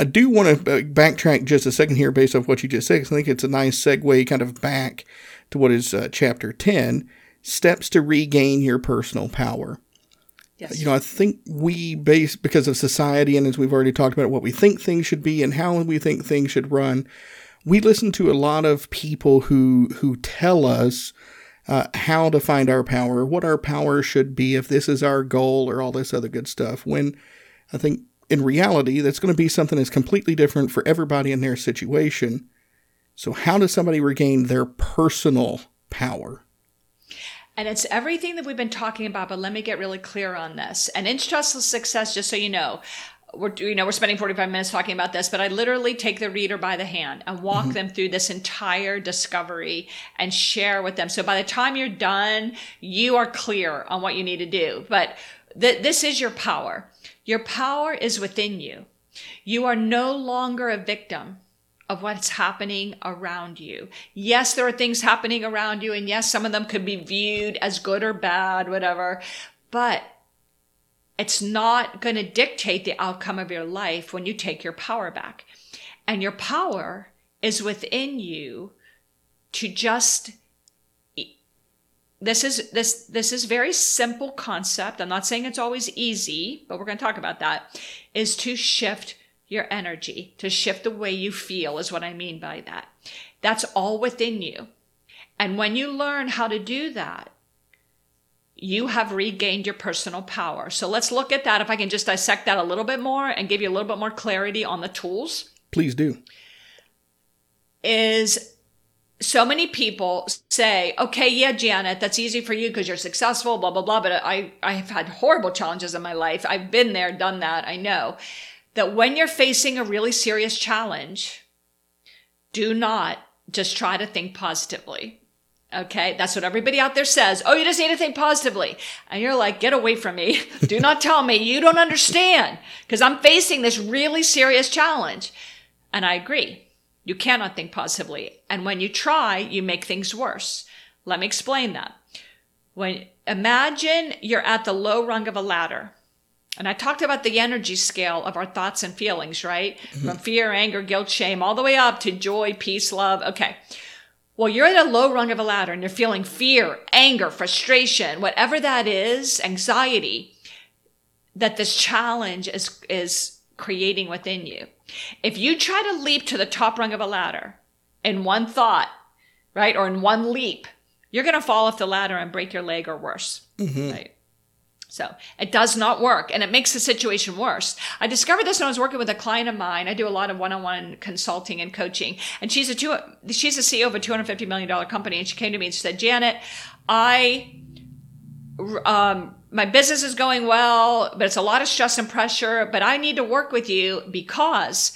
I do want to backtrack just a second here based off what you just said, because I think it's a nice segue kind of back to what is uh, chapter ten, steps to regain your personal power. Yes. You know, I think we base, because of society, and as we've already talked about, what we think things should be and how we think things should run, we listen to a lot of people who who tell us uh, how to find our power, what our power should be, if this is our goal, or all this other good stuff, when I think in reality, that's going to be something that's completely different for everybody in their situation. So how does somebody regain their personal power? And it's everything that we've been talking about, but let me get really clear on this. And in Stressless Success, just so you know, we're, you know, we're spending forty-five minutes talking about this, but I literally take the reader by the hand and walk mm-hmm. them through this entire discovery and share with them. So by the time you're done, you are clear on what you need to do. But th- this is your power. Your power is within you. You are no longer a victim of what's happening around you. Yes, there are things happening around you, and yes, some of them could be viewed as good or bad, whatever, but it's not going to dictate the outcome of your life when you take your power back. And your power is within you to just This is this this is very simple concept. I'm not saying it's always easy, but we're going to talk about that, is to shift your energy, to shift the way you feel is what I mean by that. That's all within you. And when you learn how to do that, you have regained your personal power. So let's look at that. If I can just dissect that a little bit more and give you a little bit more clarity on the tools. Please do. Is so many people say, okay, yeah, Janet, that's easy for you because you're successful, blah, blah, blah. But I, I've had horrible challenges in my life. I've been there, done that. I know that when you're facing a really serious challenge, do not just try to think positively. Okay. That's what everybody out there says. Oh, you just need to think positively. And you're like, get away from me. Do not tell me you don't understand because I'm facing this really serious challenge. And I agree. You cannot think positively. And when you try, you make things worse. Let me explain that. When imagine you're at the low rung of a ladder. And I talked about the energy scale of our thoughts and feelings, right? Mm-hmm. From fear, anger, guilt, shame, all the way up to joy, peace, love. Okay. Well, you're at a low rung of a ladder and you're feeling fear, anger, frustration, whatever that is, anxiety, that this challenge is, is creating within you. If you try to leap to the top rung of a ladder in one thought, right, or in one leap, you're going to fall off the ladder and break your leg or worse. Mm-hmm. Right? So it does not work, and it makes the situation worse. I discovered this when I was working with a client of mine. I do a lot of one-on-one consulting and coaching, and she's a two, she's a C E O of a two hundred fifty million dollars company, and she came to me and she said, Janet, I um my business is going well, but it's a lot of stress and pressure, but I need to work with you because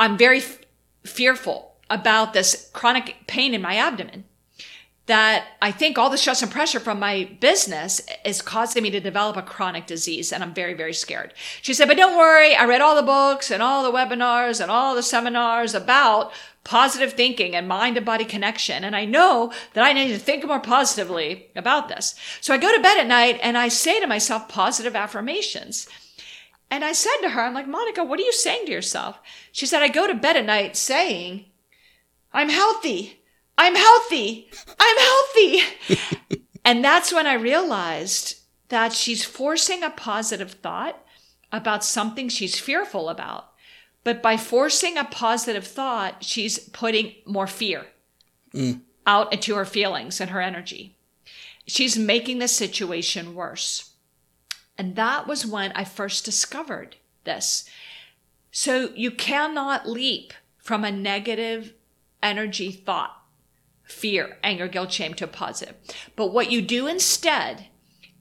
I'm very f- fearful about this chronic pain in my abdomen that I think all the stress and pressure from my business is causing me to develop a chronic disease. And I'm very, very scared. She said, but don't worry. I read all the books and all the webinars and all the seminars about positive thinking and mind and body connection. And I know that I need to think more positively about this. So I go to bed at night and I say to myself positive affirmations. And I said to her, I'm like, Monica, what are you saying to yourself? She said, I go to bed at night saying, I'm healthy. I'm healthy. I'm healthy. And that's when I realized that she's forcing a positive thought about something she's fearful about. But by forcing a positive thought, she's putting more fear mm. out into her feelings and her energy. She's making the situation worse. And that was when I first discovered this. So you cannot leap from a negative energy thought, fear, anger, guilt, shame to a positive. But what you do instead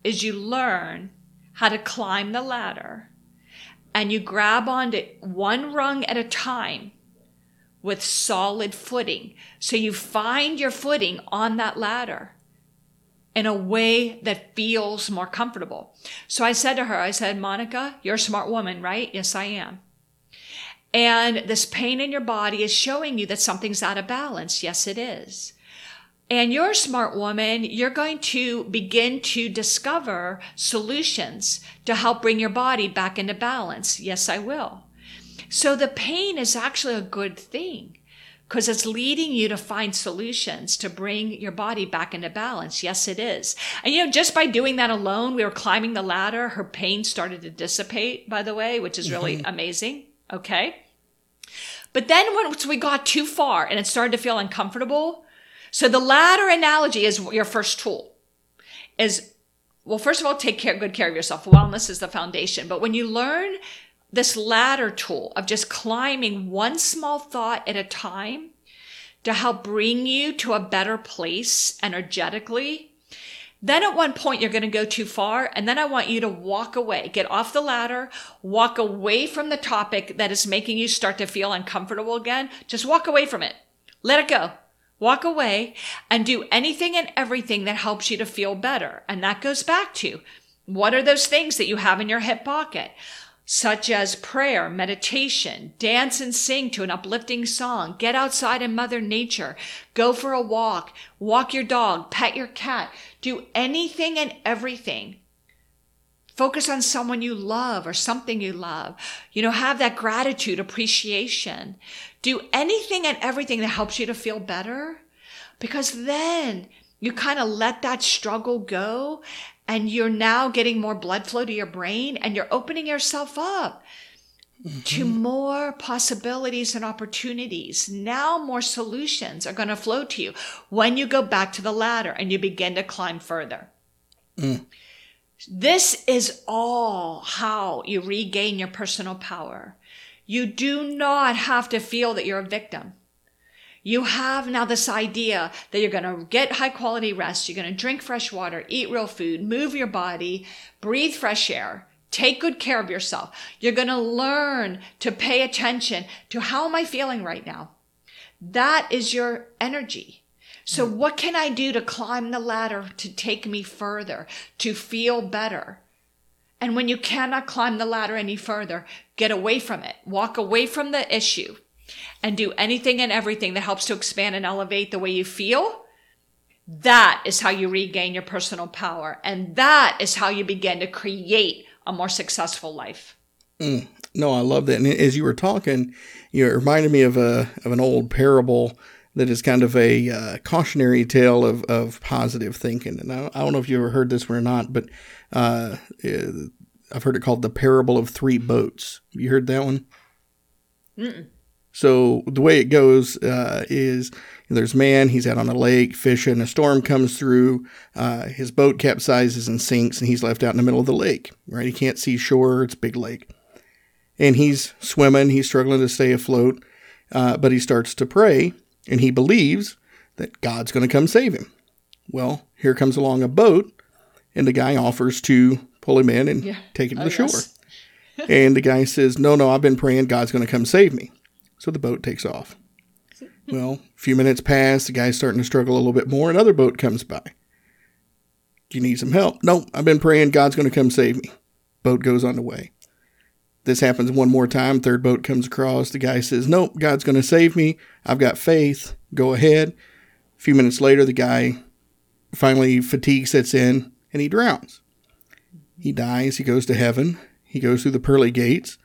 is you learn how to climb the ladder and you grab onto one rung at a time with solid footing. So you find your footing on that ladder in a way that feels more comfortable. So I said to her, I said, Monica, you're a smart woman, right? Yes, I am. And this pain in your body is showing you that something's out of balance. Yes, it is. And you're a smart woman. You're going to begin to discover solutions to help bring your body back into balance. Yes, I will. So the pain is actually a good thing because it's leading you to find solutions to bring your body back into balance. Yes, it is. And you know, just by doing that alone, we were climbing the ladder. Her pain started to dissipate, by the way, which is really mm-hmm. amazing. Okay. But then once we got too far and it started to feel uncomfortable. So the ladder analogy is your first tool is, well, first of all, take care, good care of yourself. Wellness is the foundation. But when you learn this ladder tool of just climbing one small thought at a time to help bring you to a better place energetically, then at one point you're going to go too far. And then I want you to walk away, get off the ladder, walk away from the topic that is making you start to feel uncomfortable again. Just walk away from it. Let it go. Walk away and do anything and everything that helps you to feel better. And that goes back to what are those things that you have in your hip pocket, such as prayer, meditation, dance and sing to an uplifting song, get outside in Mother Nature, go for a walk, walk your dog, pet your cat, do anything and everything. Focus on someone you love or something you love. You know, have that gratitude, appreciation. Do anything and everything that helps you to feel better because then You kind of let that struggle go, and you're now getting more blood flow to your brain, and you're opening yourself up mm-hmm. to more possibilities and opportunities. Now more solutions are going to flow to you when you go back to the ladder and you begin to climb further. Mm. This is all how you regain your personal power. You do not have to feel that you're a victim. You have now this idea that you're going to get high quality rest. You're going to drink fresh water, eat real food, move your body, breathe fresh air, take good care of yourself. You're going to learn to pay attention to how am I feeling right now? That is your energy. So what can I do to climb the ladder, to take me further, to feel better? And when you cannot climb the ladder any further, get away from it. Walk away from the issue. And do anything and everything that helps to expand and elevate the way you feel. That is how you regain your personal power. And that is how you begin to create a more successful life. Mm. No, I love that. And as you were talking, you know, it reminded me of a of an old parable that is kind of a uh, cautionary tale of, of positive thinking. And I, I don't know if you ever heard this one or not, but uh, I've heard it called the parable of three boats. You heard that one? Mm-mm. So the way it goes uh, is there's man, he's out on a lake fishing, a storm comes through, uh, his boat capsizes and sinks, and he's left out in the middle of the lake, right? He can't see shore, it's a big lake. And he's swimming, he's struggling to stay afloat, uh, but he starts to pray, and he believes that God's going to come save him. Well, here comes along a boat, and the guy offers to pull him in and yeah. take him to oh, the shore. Yes. And the guy says, no, no, I've been praying, God's going to come save me. So the boat takes off. Well, a few minutes pass. The guy's starting to struggle a little bit more. Another boat comes by. Do you need some help? No, I've been praying. God's going to come save me. Boat goes on the way. This happens one more time. Third boat comes across. The guy says, nope, God's going to save me. I've got faith. Go ahead. A few minutes later, the guy finally fatigue sets in and he drowns. He dies. He goes to heaven. He goes through the pearly gates.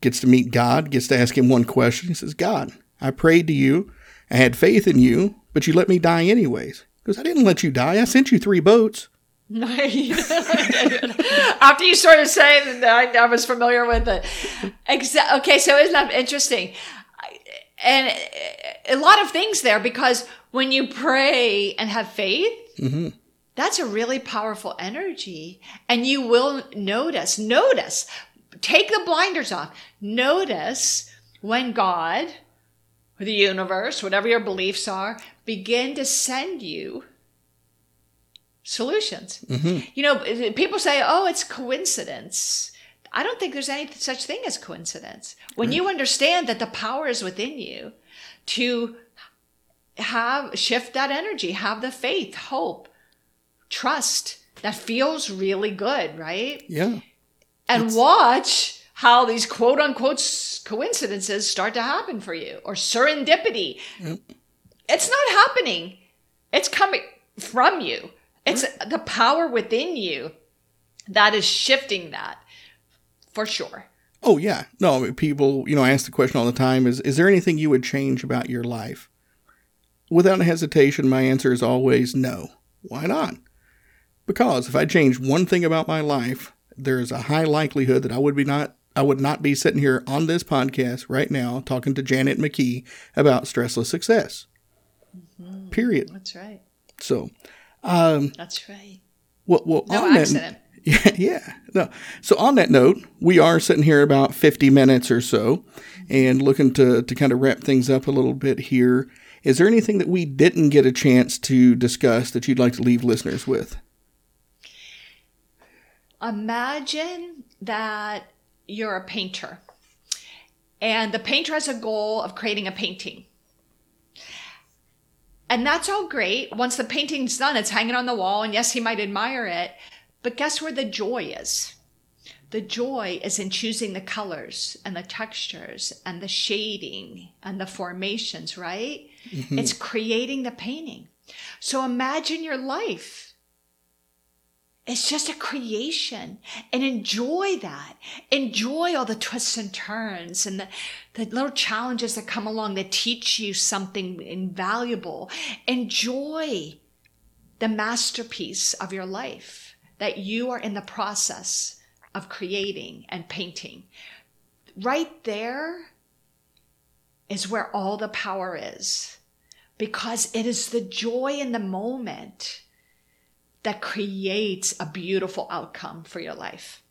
Gets to meet God, gets to ask him one question. He says, God, I prayed to you. I had faith in you, but you let me die anyways. He goes, I didn't let you die. I sent you three boats. After you sort of say that, I, I was familiar with it. Exa- okay, so isn't that interesting? And a lot of things there, because when you pray and have faith, mm-hmm. that's a really powerful energy. And you will notice, notice, take the blinders off. Notice when God or the universe, whatever your beliefs are, begin to send you solutions. Mm-hmm. You know, people say, oh, it's coincidence. I don't think there's any such thing as coincidence. When mm-hmm. you understand that the power is within you to have shift that energy, have the faith, hope, trust, that feels really good, right? Yeah. And watch how these quote unquote coincidences start to happen for you, or serendipity. Yep. It's not happening. It's coming from you. It's right. The power within you that is shifting that for sure. Oh, yeah. No, I mean, people, you know, I ask the question all the time is, is there anything you would change about your life? Without hesitation, my answer is always no. Why not? Because if I change one thing about my life, there is a high likelihood that I would be not I would not be sitting here on this podcast right now talking to Janet McKee about stressless success. Mm-hmm. Period. That's right. So, um, that's right. Well, well, no on accident. That, yeah, yeah, no. So on that note, we are sitting here about fifty minutes or so, and looking to to kind of wrap things up a little bit here. Is there anything that we didn't get a chance to discuss that you'd like to leave listeners with? Imagine that you're a painter, and the painter has a goal of creating a painting. And that's all great. Once the painting's done, it's hanging on the wall, and yes, he might admire it, but guess where the joy is? The joy is in choosing the colors and the textures and the shading and the formations, right? Mm-hmm. It's creating the painting. So imagine your life. It's just a creation, and enjoy that. Enjoy all the twists and turns and the, the little challenges that come along that teach you something invaluable. Enjoy the masterpiece of your life that you are in the process of creating and painting. Right there is where all the power is, because it is the joy in the moment that creates a beautiful outcome for your life.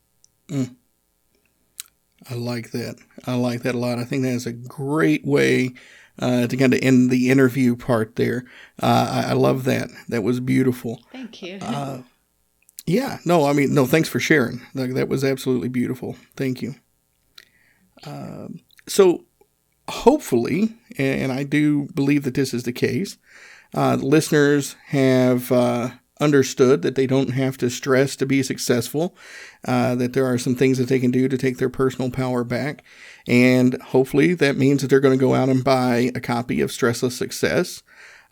Mm. I like that. I like that a lot. I think that is a great way uh, to kind of end the interview part there. Uh, I, I love that. That was beautiful. Thank you. Uh, yeah. No, I mean, no, thanks for sharing. Like, that was absolutely beautiful. Thank you. Uh, so hopefully, and I do believe that this is the case, uh, listeners have uh, understood that they don't have to stress to be successful, uh, that there are some things that they can do to take their personal power back. And hopefully that means that they're going to go out and buy a copy of Stressless Success.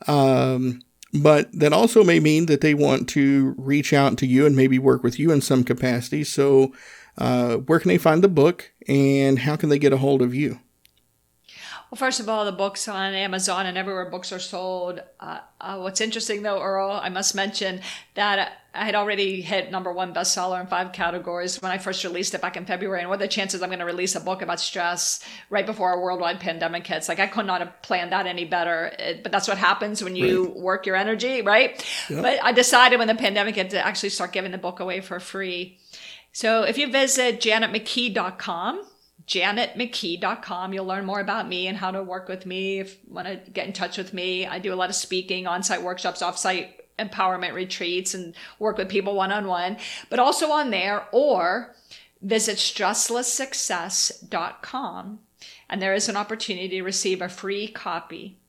Um, but that also may mean that they want to reach out to you and maybe work with you in some capacity. So uh, where can they find the book, and how can they get a hold of you? Well, first of all, the book's on Amazon and everywhere books are sold. Uh, uh, what's interesting, though, Earl, I must mention that I had already hit number one bestseller in five categories when I first released it back in February. And what are the chances I'm going to release a book about stress right before a worldwide pandemic hits? Like, I could not have planned that any better. It, but that's what happens when you right. work your energy, right? Yep. But I decided when the pandemic hit to actually start giving the book away for free. So if you visit Janet McKee dot com, Janet McKee dot com. You'll learn more about me and how to work with me. If you want to get in touch with me, I do a lot of speaking, on-site workshops, off-site empowerment retreats, and work with people one-on-one. But also on there, or visit stressless success dot com, and there is an opportunity to receive a free copy,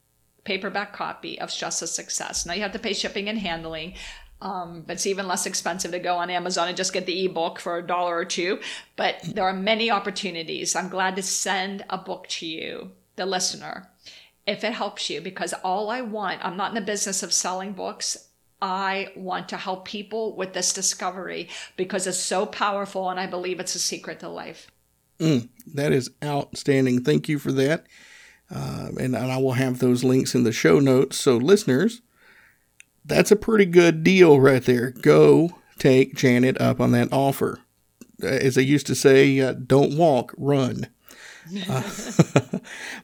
paperback copy of Stressless Success. Now, you have to pay shipping and handling. Um, but it's even less expensive to go on Amazon and just get the ebook for a dollar or two. But there are many opportunities. I'm glad to send a book to you, the listener, if it helps you, because all I want, I'm not in the business of selling books. I want to help people with this discovery because it's so powerful, and I believe it's a secret to life. Mm, that is outstanding. Thank you for that. Uh, and, and I will have those links in the show notes. So listeners, that's a pretty good deal right there. Go take Janet up on that offer. As I used to say, uh, don't walk, run. Uh,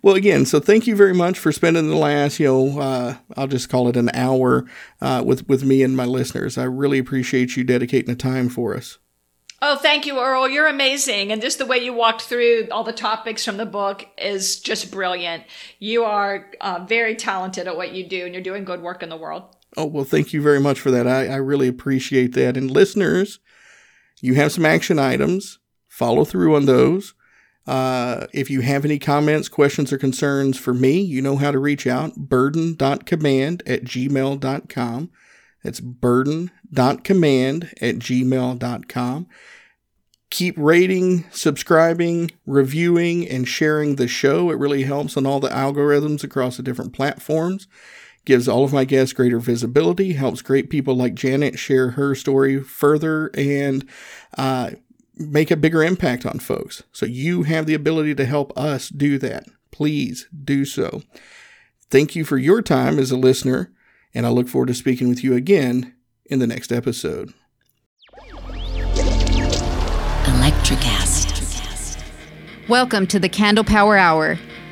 well, again, so thank you very much for spending the last, you know, uh, I'll just call it an hour uh, with, with me and my listeners. I really appreciate you dedicating the time for us. Oh, thank you, Earl. You're amazing. And just the way you walked through all the topics from the book is just brilliant. You are uh, very talented at what you do, and you're doing good work in the world. Oh, well, thank you very much for that. I, I really appreciate that. And listeners, you have some action items. Follow through on those. Uh, if you have any comments, questions, or concerns for me, you know how to reach out. burden dot command at gmail dot com. That's burden dot command at gmail dot com. Keep rating, subscribing, reviewing, and sharing the show. It really helps on all the algorithms across the different platforms. Gives all of my guests greater visibility, helps great people like Janet share her story further, and uh, make a bigger impact on folks. So you have the ability to help us do that. Please do so. Thank you for your time as a listener, and I look forward to speaking with you again in the next episode. Electric acid. Welcome to the Candle Power Hour.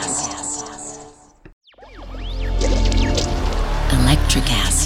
acid. Electric acid.